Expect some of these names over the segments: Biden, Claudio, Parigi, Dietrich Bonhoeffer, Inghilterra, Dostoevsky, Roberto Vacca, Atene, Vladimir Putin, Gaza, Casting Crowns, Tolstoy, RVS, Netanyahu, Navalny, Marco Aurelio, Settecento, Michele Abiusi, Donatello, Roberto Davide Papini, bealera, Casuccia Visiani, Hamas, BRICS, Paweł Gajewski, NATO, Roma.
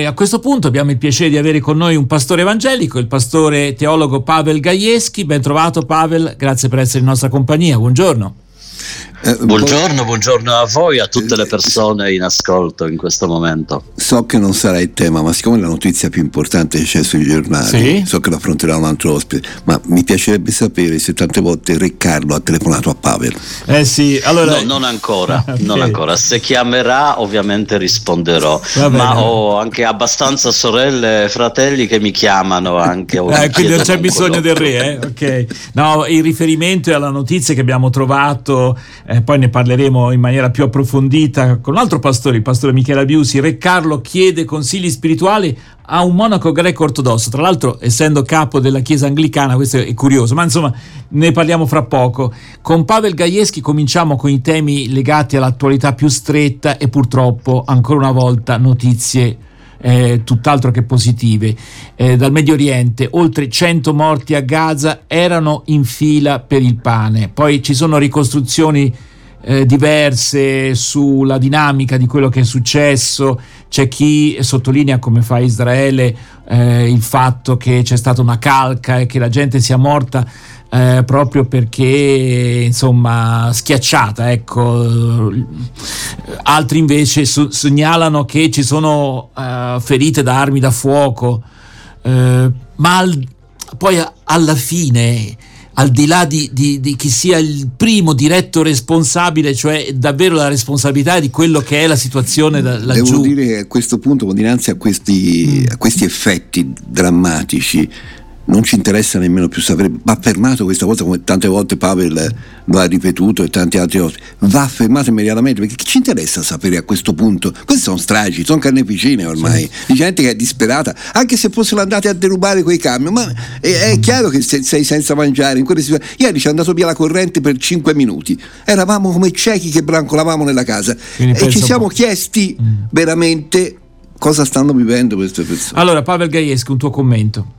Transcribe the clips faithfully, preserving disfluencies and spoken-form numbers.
E a questo punto abbiamo il piacere di avere con noi un pastore evangelico, il pastore teologo Paweł Gajewski. Ben trovato Paweł, grazie per essere in nostra compagnia, buongiorno. Eh, buongiorno, buongiorno a voi, a tutte le persone in ascolto in questo momento. So che non sarà il tema, ma siccome è la notizia più importante che c'è sui giornali, sì? So che lo affronterà un altro ospite, ma mi piacerebbe sapere se tante volte Riccardo ha telefonato a Paweł. Eh sì, allora... No, non ancora, ah, okay. non ancora. Se chiamerà ovviamente risponderò, ma ho anche abbastanza sorelle e fratelli che mi chiamano anche. Eh, quindi non c'è bisogno del re, eh? Okay. No, il riferimento è alla notizia che abbiamo trovato... Eh, poi ne parleremo in maniera più approfondita con un altro pastore, il pastore Michele Abiusi. Re Carlo chiede consigli spirituali a un monaco greco ortodosso, tra l'altro essendo capo della chiesa anglicana, questo è curioso, ma insomma ne parliamo fra poco. Con Paweł Gajewski cominciamo con i temi legati all'attualità più stretta e purtroppo ancora una volta notizie Eh, tutt'altro che positive eh, dal Medio Oriente. Oltre cento morti a Gaza, erano in fila per il pane. Poi ci sono ricostruzioni eh, diverse sulla dinamica di quello che è successo. C'è chi sottolinea, come fa Israele, eh, il fatto che c'è stata una calca e che la gente sia morta Eh, proprio perché insomma schiacciata, ecco. Altri invece su- segnalano che ci sono eh, ferite da armi da fuoco, eh, ma al- poi a- alla fine, al di là di-, di-, di chi sia il primo diretto responsabile, cioè davvero la responsabilità di quello che è la situazione da- laggiù. Devo dire che a questo punto, dinanzi a questi, a questi effetti drammatici, non ci interessa nemmeno più sapere, va fermato questa volta, come tante volte Paweł lo ha ripetuto e tanti altri volte, va fermato immediatamente, perché ci interessa sapere a questo punto? Queste sono stragi, sono carneficine ormai, sì. Di gente che è disperata, anche se fossero andati a derubare quei camion, ma è, è chiaro che se, sei senza mangiare in quelle situazioni. Ieri ci è andato via la corrente per cinque minuti, eravamo come ciechi che brancolavamo nella casa. Quindi e ci siamo chiesti mm. veramente cosa stanno vivendo queste persone. Allora Paweł Gajewski, un tuo commento.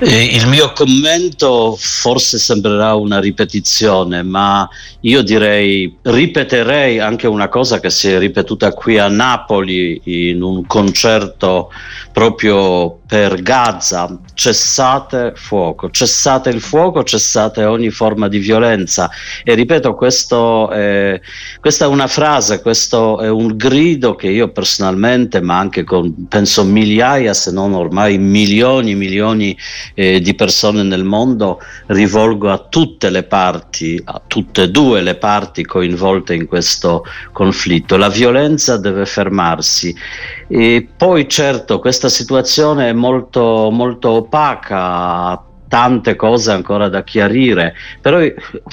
Il mio commento forse sembrerà una ripetizione, ma io direi, ripeterei anche una cosa che si è ripetuta qui a Napoli in un concerto proprio per Gaza: cessate fuoco, cessate il fuoco, cessate ogni forma di violenza. E ripeto, questo è, questa è una frase, questo è un grido che io personalmente, ma anche con penso migliaia, se non ormai milioni, milioni Eh, di persone nel mondo rivolgo a tutte le parti, a tutte e due le parti coinvolte in questo conflitto. La violenza deve fermarsi. E poi certo questa situazione è molto, molto opaca, tante cose ancora da chiarire, però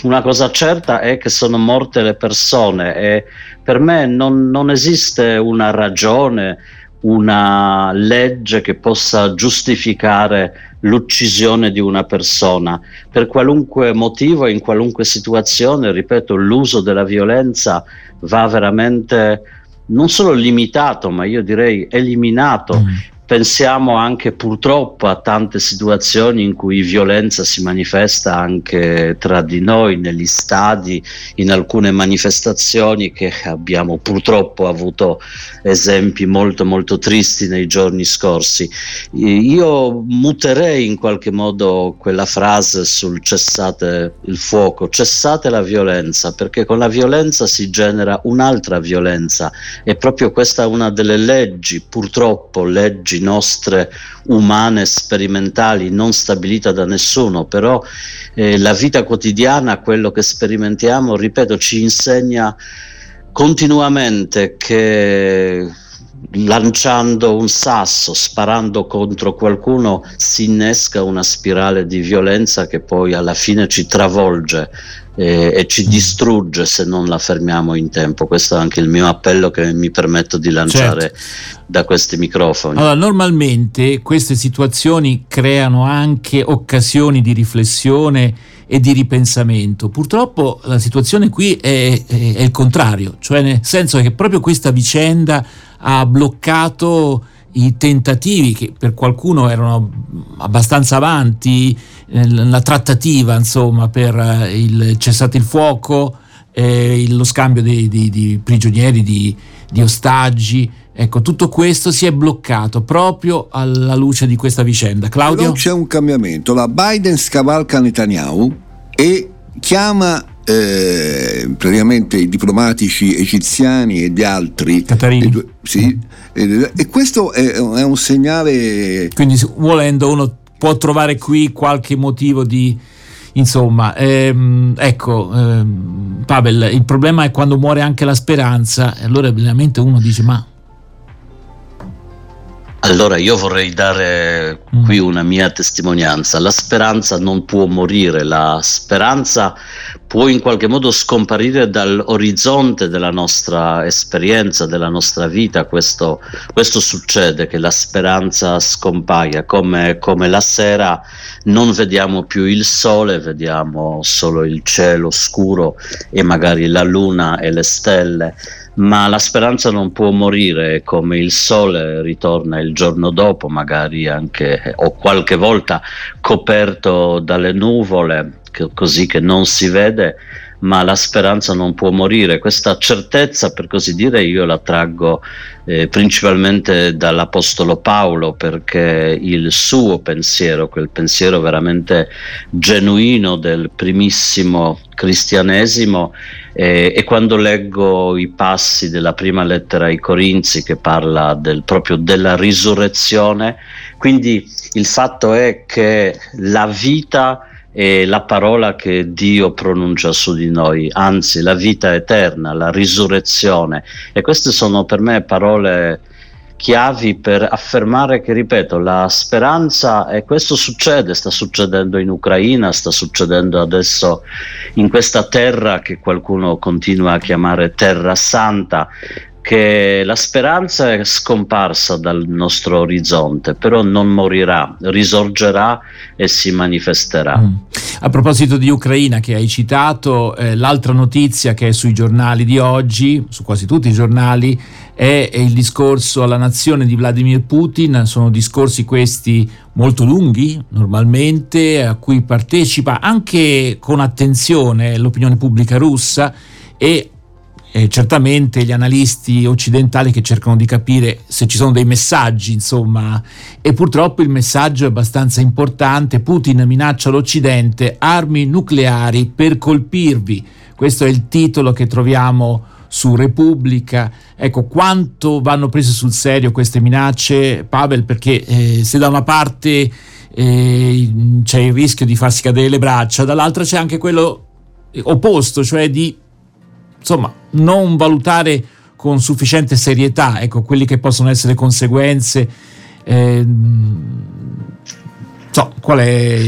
una cosa certa è che sono morte le persone e per me non, non esiste una ragione, una legge che possa giustificare l'uccisione di una persona. Per qualunque motivo, in qualunque situazione, ripeto, l'uso della violenza va veramente non solo limitato, ma io direi eliminato. Mm. Pensiamo anche purtroppo a tante situazioni in cui violenza si manifesta anche tra di noi, negli stadi, in alcune manifestazioni che abbiamo purtroppo avuto esempi molto molto tristi nei giorni scorsi. Io muterei in qualche modo quella frase sul cessate il fuoco, cessate la violenza, perché con la violenza si genera un'altra violenza e proprio questa è una delle leggi, purtroppo leggi nostre umane sperimentali, non stabilita da nessuno, però eh, la vita quotidiana, quello che sperimentiamo, ripeto, ci insegna continuamente che lanciando un sasso, sparando contro qualcuno, si innesca una spirale di violenza che poi alla fine ci travolge e, e ci distrugge se non la fermiamo in tempo. Questo è anche il mio appello che mi permetto di lanciare, certo, da questi microfoni. Allora, normalmente queste situazioni creano anche occasioni di riflessione e di ripensamento. Purtroppo la situazione qui è, è, è il contrario, cioè nel senso che proprio questa vicenda ha bloccato i tentativi che per qualcuno erano abbastanza avanti, la trattativa insomma per il cessate il fuoco, eh, lo scambio di, di, di prigionieri, di, di ostaggi, Ecco, tutto questo si è bloccato proprio alla luce di questa vicenda. Claudio? Non c'è un cambiamento. La Biden scavalca Netanyahu e chiama eh, praticamente i diplomatici egiziani e di altri. Catarini. E, due, sì, e, e questo è, è un segnale. Quindi, volendo, uno può trovare qui qualche motivo di. Insomma, ehm, ecco, ehm, Pavel, il problema è quando muore anche la speranza, e allora veramente uno dice ma. Allora io vorrei dare qui una mia testimonianza. La speranza non può morire, la speranza può in qualche modo scomparire dall'orizzonte della nostra esperienza, della nostra vita. Questo, questo succede, che la speranza scompaia, come, come la sera non vediamo più il sole, vediamo solo il cielo scuro e magari la luna e le stelle. Ma la speranza non può morire, come il sole ritorna il giorno dopo, magari anche o qualche volta coperto dalle nuvole, che, così che non si vede, ma la speranza non può morire. Questa certezza, per così dire, io la traggo eh, principalmente dall'Apostolo Paolo, perché il suo pensiero, quel pensiero veramente genuino del primissimo cristianesimo, eh, e quando leggo i passi della prima lettera ai Corinzi che parla del, proprio della risurrezione, quindi il fatto è che la vita è la parola che Dio pronuncia su di noi, anzi la vita eterna, la risurrezione, e queste sono per me parole chiavi per affermare che, ripeto, la speranza, e questo succede, sta succedendo in Ucraina, sta succedendo adesso in questa terra che qualcuno continua a chiamare terra santa, che la speranza è scomparsa dal nostro orizzonte, però non morirà, risorgerà e si manifesterà. Mm. A proposito di Ucraina che hai citato, eh, l'altra notizia che è sui giornali di oggi, su quasi tutti i giornali, è il discorso alla nazione di Vladimir Putin. Sono discorsi questi molto lunghi, normalmente, a cui partecipa anche con attenzione l'opinione pubblica russa e Eh, certamente gli analisti occidentali che cercano di capire se ci sono dei messaggi, insomma, e purtroppo il messaggio è abbastanza importante. Putin minaccia l'Occidente, armi nucleari per colpirvi. Questo è il titolo che troviamo su Repubblica. Ecco, quanto vanno prese sul serio queste minacce, Pavel? Perché eh, se da una parte eh, c'è il rischio di farsi cadere le braccia, dall'altra c'è anche quello opposto, cioè di insomma, non valutare con sufficiente serietà, ecco, quelli che possono essere conseguenze. Eh, so, qual è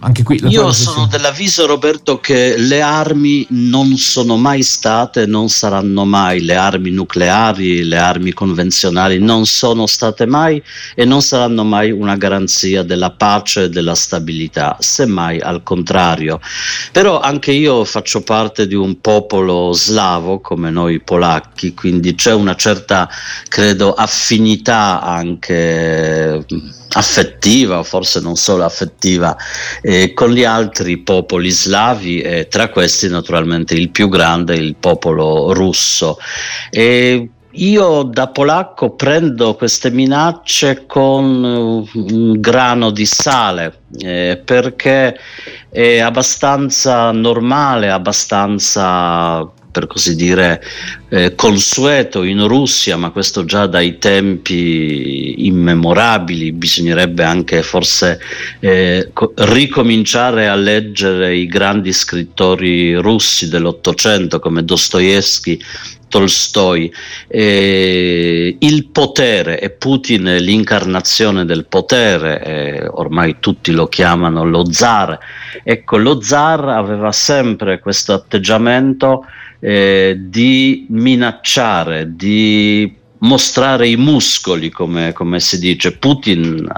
anche qui la Io sono questione. Dell'avviso, Roberto, che le armi non sono mai state, non saranno mai, le armi nucleari, le armi convenzionali non sono state mai e non saranno mai una garanzia della pace e della stabilità, semmai al contrario. Però anche io faccio parte di un popolo slavo come noi polacchi, quindi c'è una certa, credo, affinità anche affettiva, forse non solo affettiva, eh, con gli altri popoli slavi, e tra questi naturalmente il più grande, il popolo russo. E io da polacco prendo queste minacce con un grano di sale, eh, perché è abbastanza normale, abbastanza, per così dire, eh, consueto in Russia, ma questo già dai tempi immemorabili. Bisognerebbe anche forse eh, co- ricominciare a leggere i grandi scrittori russi dell'Ottocento come Dostoevsky, Tolstoy. Eh, il potere, e Putin è l'incarnazione del potere, eh, ormai tutti lo chiamano lo zar. Ecco, lo zar aveva sempre questo atteggiamento eh, di minacciare, di mostrare i muscoli, come, come si dice. Putin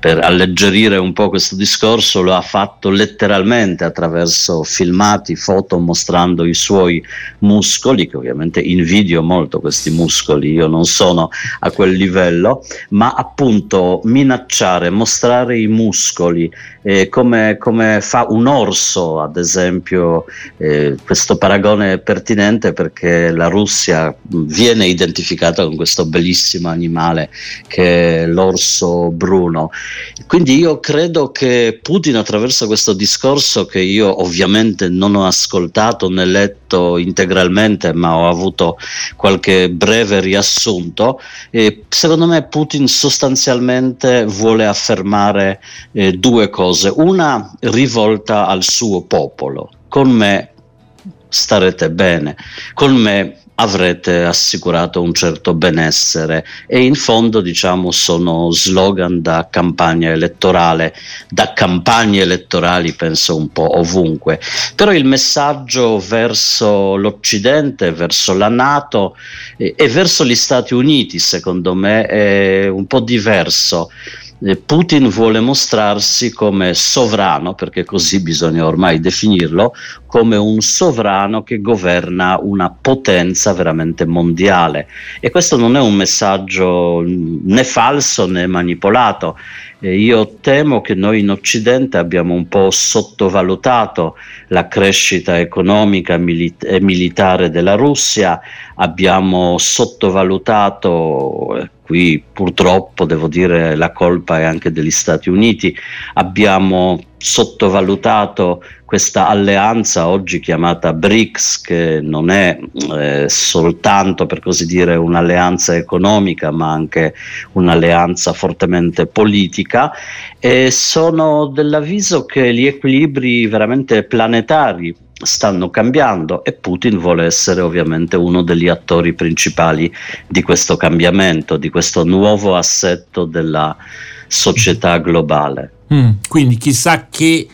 per alleggerire un po' questo discorso, lo ha fatto letteralmente attraverso filmati, foto, mostrando i suoi muscoli, che ovviamente invidio molto questi muscoli, io non sono a quel livello, ma appunto minacciare, mostrare i muscoli, eh, come, come fa un orso, ad esempio, eh, questo paragone è pertinente perché la Russia viene identificata con questo bellissimo animale che è l'orso bruno. Quindi io credo che Putin, attraverso questo discorso, che io ovviamente non ho ascoltato né letto integralmente, ma ho avuto qualche breve riassunto, eh, secondo me Putin sostanzialmente vuole affermare eh, due cose: una rivolta al suo popolo, con me starete bene, con me avrete assicurato un certo benessere, e in fondo, diciamo, sono slogan da campagna elettorale, da campagne elettorali penso un po' ovunque, però il messaggio verso l'Occidente, verso la NATO e, e verso gli Stati Uniti secondo me è un po' diverso. Putin vuole mostrarsi come sovrano, perché così bisogna ormai definirlo, come un sovrano che governa una potenza veramente mondiale, e questo non è un messaggio né falso né manipolato. E io temo che noi in Occidente abbiamo un po' sottovalutato la crescita economica milit- e militare della Russia, abbiamo sottovalutato, qui purtroppo devo dire la colpa è anche degli Stati Uniti, abbiamo sottovalutato questa alleanza oggi chiamata BRICS, che non è eh, soltanto, per così dire, un'alleanza economica ma anche un'alleanza fortemente politica, e sono dell'avviso che gli equilibri veramente planetari stanno cambiando e Putin vuole essere ovviamente uno degli attori principali di questo cambiamento, di questo nuovo assetto della società globale. Mm, quindi chissà che,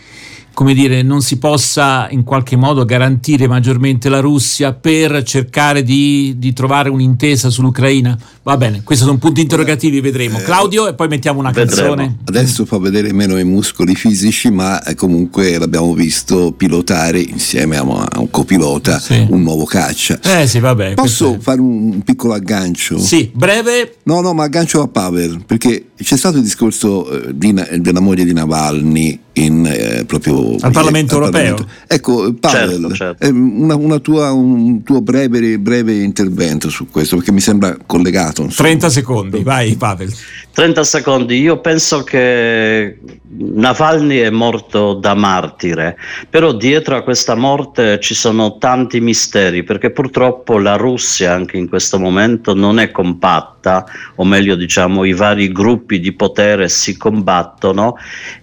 come dire, non si possa in qualche modo garantire maggiormente la Russia per cercare di, di trovare un'intesa sull'Ucraina. Va bene, questi sono punti interrogativi, vedremo. Claudio, e poi mettiamo una vedremo. canzone. Adesso fa vedere meno i muscoli fisici, ma comunque l'abbiamo visto pilotare insieme a un copilota, sì, un nuovo caccia. Eh sì, vabbè. Posso fare un piccolo aggancio? Sì, breve. No, no, ma aggancio a Pavel, perché c'è stato il discorso di, della moglie di Navalny in eh, proprio al Parlamento eh, europeo. Parlamento. Ecco, Pavel, certo, certo. Eh, una, una tua, un tuo breve, breve intervento su questo, perché mi sembra collegato. Insomma. trenta secondi, vai Pavel. trenta secondi, io penso che Navalny è morto da martire, però dietro a questa morte ci sono tanti misteri, perché purtroppo la Russia anche in questo momento non è compatta, o meglio diciamo i vari gruppi di potere si combattono,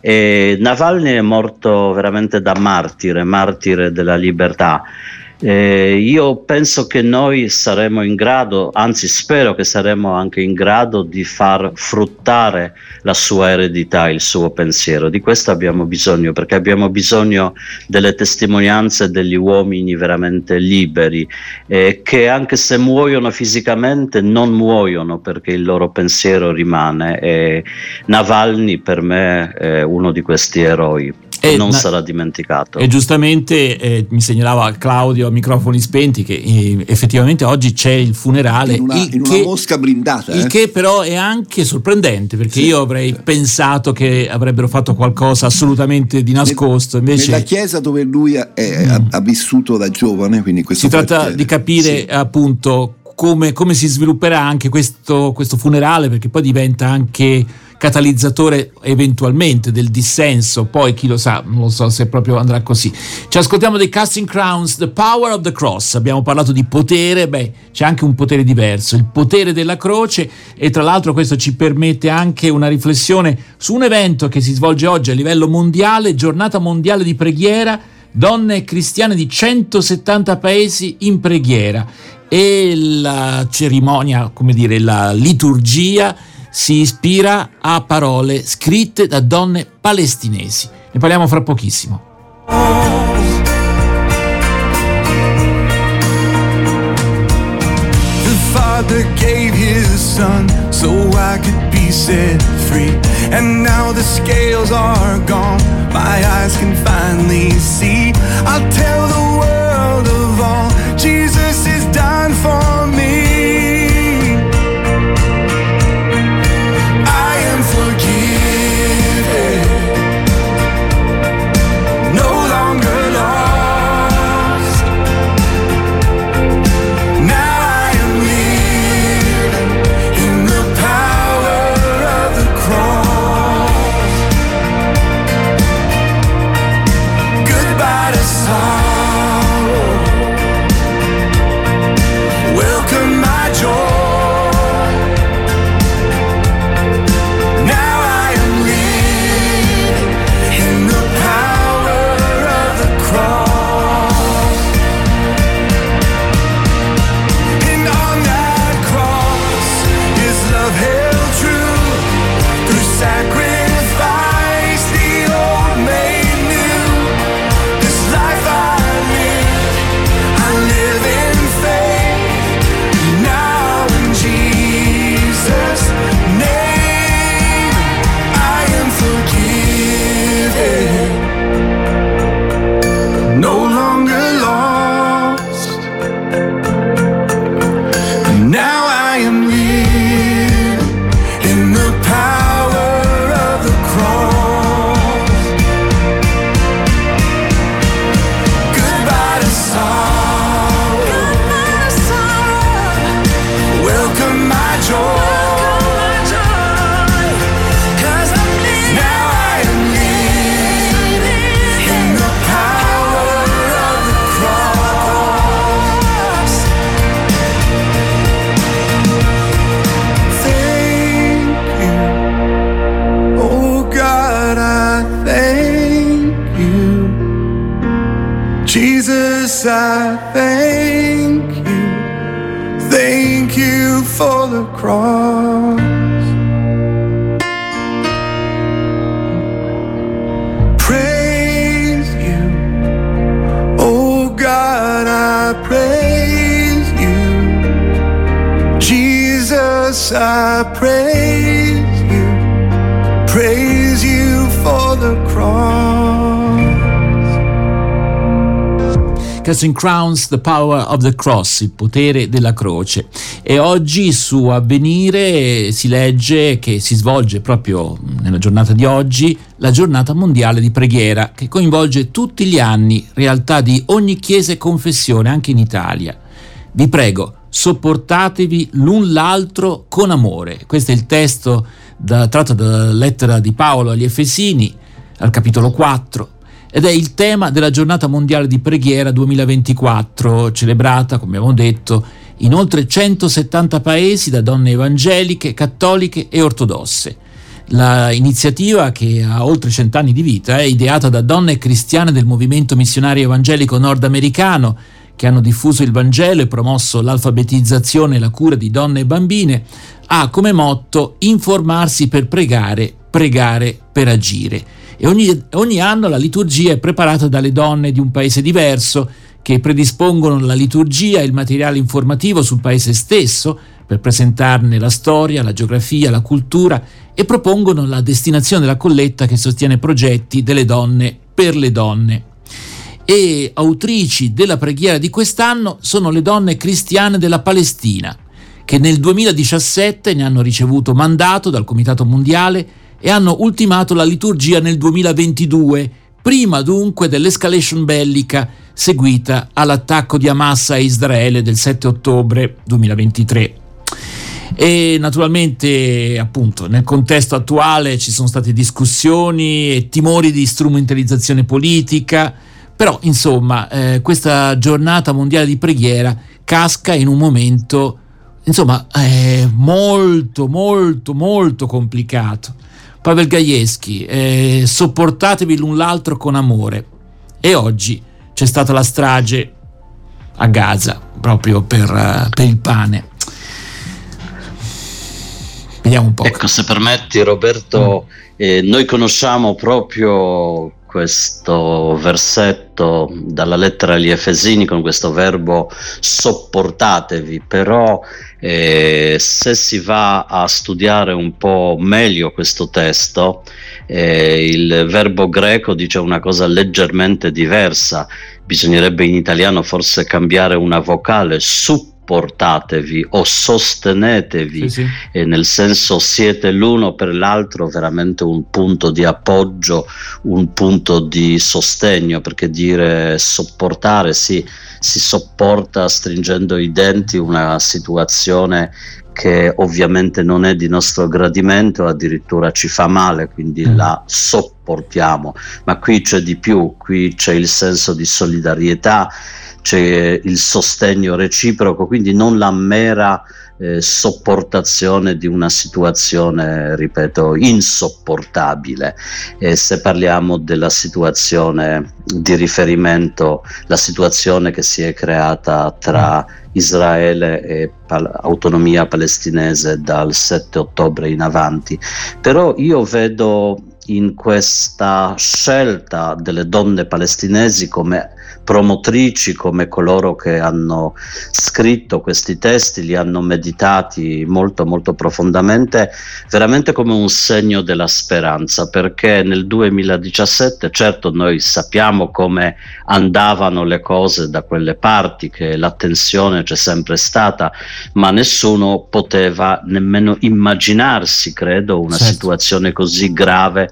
e Navalny è morto veramente da martire, martire della libertà. Eh, io penso che noi saremo in grado, anzi spero che saremo anche in grado di far fruttare la sua eredità, il suo pensiero. Di questo abbiamo bisogno, perché abbiamo bisogno delle testimonianze degli uomini veramente liberi, eh, che anche se muoiono fisicamente non muoiono, perché il loro pensiero rimane, e Navalny per me è uno di questi eroi. E non na- sarà dimenticato. E giustamente eh, mi segnalava Claudio a microfoni spenti che eh, effettivamente oggi c'è il funerale in una, il in che, una mosca blindata, il eh. che però è anche sorprendente, perché sì, io avrei sì. pensato che avrebbero fatto qualcosa assolutamente di nascosto. Invece nella chiesa dove lui è, è, mm. ha, ha vissuto da giovane, quindi questo si tratta quartiere. Di capire sì. appunto come, come si svilupperà anche questo, questo funerale, perché poi diventa anche catalizzatore eventualmente del dissenso, poi chi lo sa, non lo so se proprio andrà così. Ci ascoltiamo dei Casting Crowns, The Power of the Cross. Abbiamo parlato di potere, beh, c'è anche un potere diverso, il potere della croce, e tra l'altro questo ci permette anche una riflessione su un evento che si svolge oggi a livello mondiale, giornata mondiale di preghiera, donne cristiane di centosettanta paesi in preghiera, e la cerimonia, come dire, la liturgia si ispira a parole scritte da donne palestinesi. Ne parliamo fra pochissimo. The Father gave his son so I could be set free. And now the scales are gone, my eyes can finally see. I'll tell the world of all Jesus has done for me. I am forgiven, no longer lost. Now I am living in the power of the cross. Goodbye to sorrow, I thank you, thank you for the cross. Praise you, oh God, I praise you. Jesus, I praise you, praise you for the cross. Casting Crowns, The Power of the Cross, il potere della croce. E oggi su Avvenire si legge che si svolge proprio nella giornata di oggi la giornata mondiale di preghiera, che coinvolge tutti gli anni realtà di ogni chiesa e confessione, anche in Italia. Vi prego, sopportatevi l'un l'altro con amore. Questo è il testo da, tratto dalla lettera di Paolo agli Efesini, al capitolo quattro. Ed è il tema della giornata mondiale di preghiera duemilaventiquattro, celebrata, come abbiamo detto, in oltre centosettanta paesi da donne evangeliche, cattoliche e ortodosse. La iniziativa, che ha oltre cent'anni di vita, è ideata da donne cristiane del movimento missionario evangelico nordamericano, che hanno diffuso il Vangelo e promosso l'alfabetizzazione e la cura di donne e bambine. Ha come motto informarsi per pregare, pregare per agire. E ogni, ogni anno la liturgia è preparata dalle donne di un paese diverso, che predispongono la liturgia e il materiale informativo sul paese stesso per presentarne la storia, la geografia, la cultura, e propongono la destinazione della colletta che sostiene progetti delle donne per le donne. E autrici della preghiera di quest'anno sono le donne cristiane della Palestina, che nel duemiladiciassette ne hanno ricevuto mandato dal Comitato Mondiale e hanno ultimato la liturgia nel duemilaventidue, prima dunque dell'escalation bellica seguita all'attacco di Hamas a Israele del sette ottobre duemilaventitré. E naturalmente, appunto, nel contesto attuale ci sono state discussioni e timori di strumentalizzazione politica, però insomma eh, questa giornata mondiale di preghiera casca in un momento, insomma, eh, molto molto molto complicato. Paweł Gajewski, eh, sopportatevi l'un l'altro con amore. E oggi c'è stata la strage a Gaza, proprio per, uh, per il pane. Vediamo un po'. Ecco, se permetti Roberto, eh, noi conosciamo proprio questo versetto dalla lettera agli Efesini con questo verbo sopportatevi, però eh, se si va a studiare un po' meglio questo testo, eh, il verbo greco dice una cosa leggermente diversa, bisognerebbe in italiano forse cambiare una vocale, su portatevi o sostenetevi, sì, sì. E nel senso siete l'uno per l'altro veramente un punto di appoggio, un punto di sostegno, perché dire sopportare, sì, si sopporta stringendo i denti una situazione che ovviamente non è di nostro gradimento, addirittura ci fa male, quindi mm. la sopportiamo, ma qui c'è di più, qui c'è il senso di solidarietà, c'è il sostegno reciproco, quindi non la mera eh, sopportazione di una situazione, ripeto, insopportabile. E se parliamo della situazione di riferimento, la situazione che si è creata tra Israele e pal- autonomia palestinese dal sette ottobre in avanti, però io vedo in questa scelta delle donne palestinesi come promotrici, come coloro che hanno scritto questi testi, li hanno meditati molto molto profondamente, veramente come un segno della speranza, perché nel duemiladiciassette, certo noi sappiamo come andavano le cose da quelle parti, che l'attenzione c'è sempre stata, ma nessuno poteva nemmeno immaginarsi, credo, una certo. situazione così grave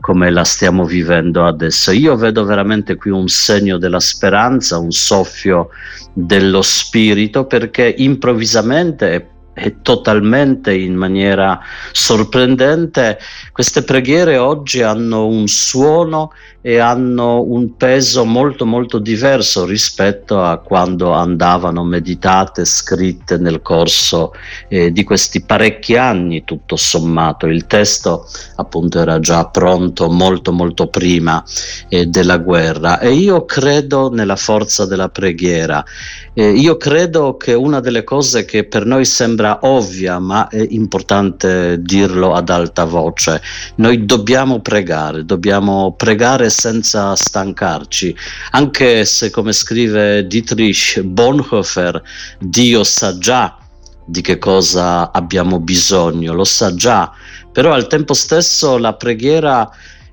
come la stiamo vivendo adesso. Io vedo veramente qui un segno della speranza, un soffio dello spirito, perché improvvisamente e, e totalmente in maniera sorprendente queste preghiere oggi hanno un suono e hanno un peso molto molto diverso rispetto a quando andavano meditate, scritte nel corso eh, di questi parecchi anni. Tutto sommato il testo appunto era già pronto molto molto prima eh, della guerra, e io credo nella forza della preghiera. Eh, io credo che una delle cose che per noi sembra ovvia, ma è importante dirlo ad alta voce, noi dobbiamo pregare, dobbiamo pregare senza stancarci, anche se, come scrive Dietrich Bonhoeffer, Dio sa già di che cosa abbiamo bisogno, lo sa già, però al tempo stesso la preghiera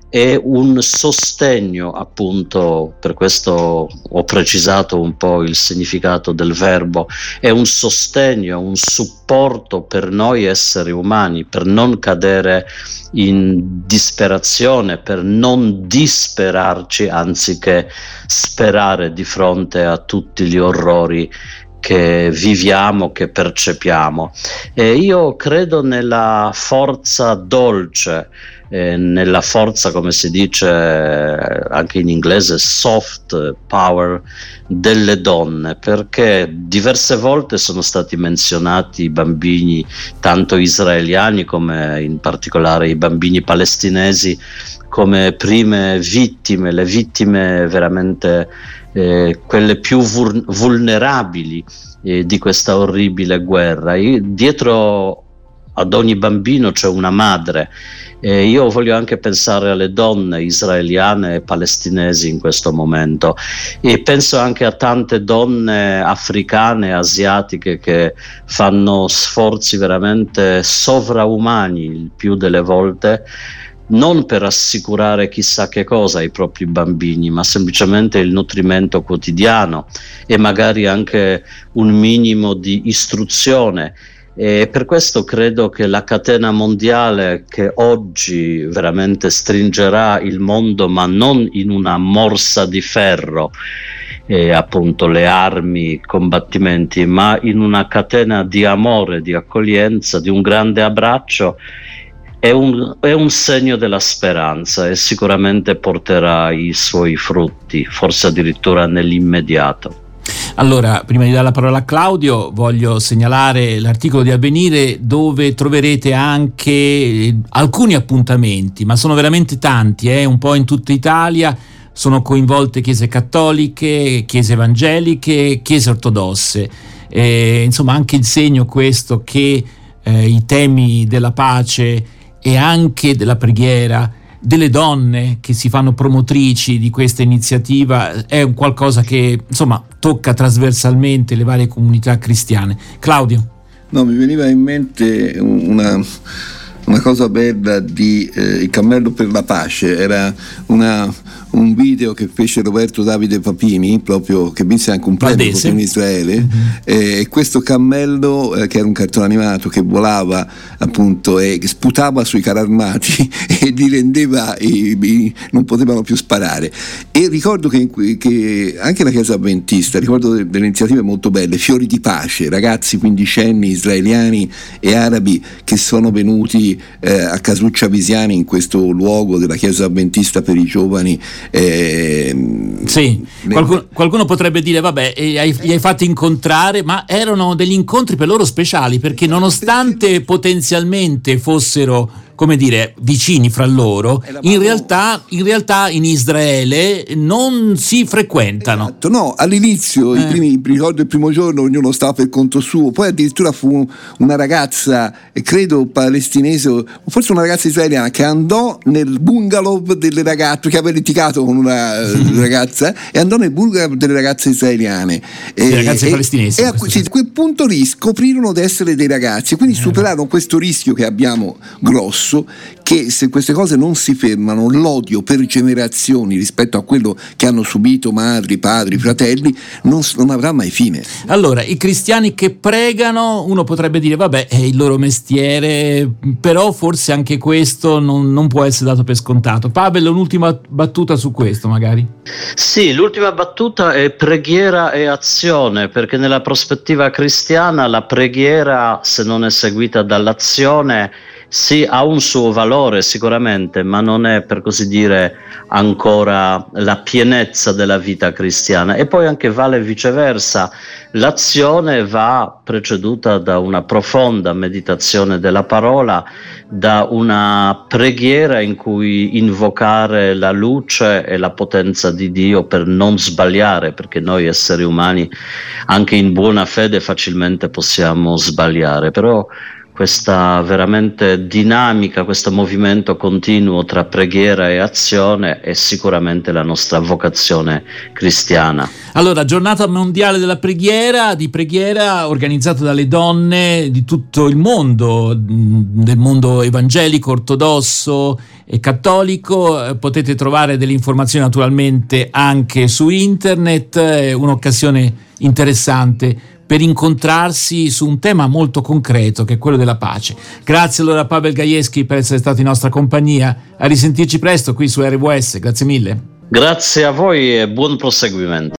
è un sostegno, appunto, per questo ho precisato un po' il significato del verbo, è un sostegno, un supporto per noi esseri umani, per non cadere in disperazione, per non disperarci, anziché sperare di fronte a tutti gli orrori che viviamo, che percepiamo. E io credo nella forza dolce, eh, nella forza, come si dice anche in inglese, soft power delle donne, perché diverse volte sono stati menzionati i bambini, tanto israeliani come in particolare i bambini palestinesi, come prime vittime, le vittime veramente Eh, quelle più vul- vulnerabili eh, di questa orribile guerra. Io, dietro ad ogni bambino c'è una madre, e io voglio anche pensare alle donne israeliane e palestinesi in questo momento, e penso anche a tante donne africane, asiatiche, che fanno sforzi veramente sovraumani il più delle volte, non per assicurare chissà che cosa ai propri bambini, ma semplicemente il nutrimento quotidiano e magari anche un minimo di istruzione. E per questo credo che la catena mondiale, che oggi veramente stringerà il mondo, ma non in una morsa di ferro, e appunto le armi, i combattimenti, ma in una catena di amore, di accoglienza, di un grande abbraccio, È un, è un segno della speranza e sicuramente porterà i suoi frutti, forse addirittura nell'immediato. Allora, prima di dare la parola a Claudio, voglio segnalare l'articolo di Avvenire, dove troverete anche alcuni appuntamenti, ma sono veramente tanti, eh, un po' in tutta Italia. Sono coinvolte chiese cattoliche, chiese evangeliche, chiese ortodosse. Eh, insomma, anche il segno questo che eh, i temi della pace e anche della preghiera, delle donne che si fanno promotrici di questa iniziativa è un qualcosa che, insomma, tocca trasversalmente le varie comunità cristiane. Claudio? No, mi veniva in mente una, una cosa bella di eh, Il cammello per la pace, era una, un video che fece Roberto Davide Papini, proprio, che vinse anche un premio in Israele, mm-hmm. eh, e questo cammello, eh, che era un cartone animato, che volava appunto e eh, sputava sui carri armati e li rendeva, i, i, non potevano più sparare. E ricordo che, che anche la Chiesa Adventista, ricordo delle iniziative molto belle, Fiori di Pace, ragazzi quindicenni israeliani e arabi che sono venuti eh, a Casuccia Visiani, in questo luogo della Chiesa Adventista per i giovani. Eh, sì, qualcuno, qualcuno potrebbe dire vabbè, li hai, li hai fatti incontrare, ma erano degli incontri per loro speciali, perché nonostante potenzialmente fossero, come dire, vicini fra loro, in realtà, in realtà in Israele non si frequentano. Esatto, no, all'inizio, eh. i primi, ricordo il primo giorno ognuno stava per conto suo, poi addirittura fu una ragazza, credo palestinese o forse una ragazza israeliana, che andò nel bungalow delle ragazze, che aveva litigato con una ragazza e andò nel bungalow delle ragazze israeliane. Dei e, ragazze e, palestinesi. E a sì, quel punto lì scoprirono di essere dei ragazzi, quindi eh. superarono questo rischio che abbiamo grosso, che se queste cose non si fermano, l'odio per generazioni rispetto a quello che hanno subito madri, padri, fratelli, non, non avrà mai fine. Allora, i cristiani che pregano, uno potrebbe dire vabbè, è il loro mestiere, però forse anche questo non, non può essere dato per scontato. Pavel, un'ultima battuta su questo magari? Sì, l'ultima battuta è preghiera e azione, perché nella prospettiva cristiana la preghiera, se non è seguita dall'azione, sì, ha un suo valore sicuramente, ma non è, per così dire, ancora la pienezza della vita cristiana. E poi anche vale viceversa, l'azione va preceduta da una profonda meditazione della parola, da una preghiera in cui invocare la luce e la potenza di Dio per non sbagliare, perché noi esseri umani anche in buona fede facilmente possiamo sbagliare, però questa veramente dinamica, questo movimento continuo tra preghiera e azione è sicuramente la nostra vocazione cristiana. Allora, giornata mondiale della preghiera, di preghiera organizzata dalle donne di tutto il mondo, del mondo evangelico, ortodosso e cattolico. Potete trovare delle informazioni naturalmente anche su internet, è un'occasione interessante per incontrarsi su un tema molto concreto che è quello della pace. Grazie allora a Paweł Gajewski per essere stato in nostra compagnia, a risentirci presto qui su R V S, grazie mille. Grazie a voi e buon proseguimento.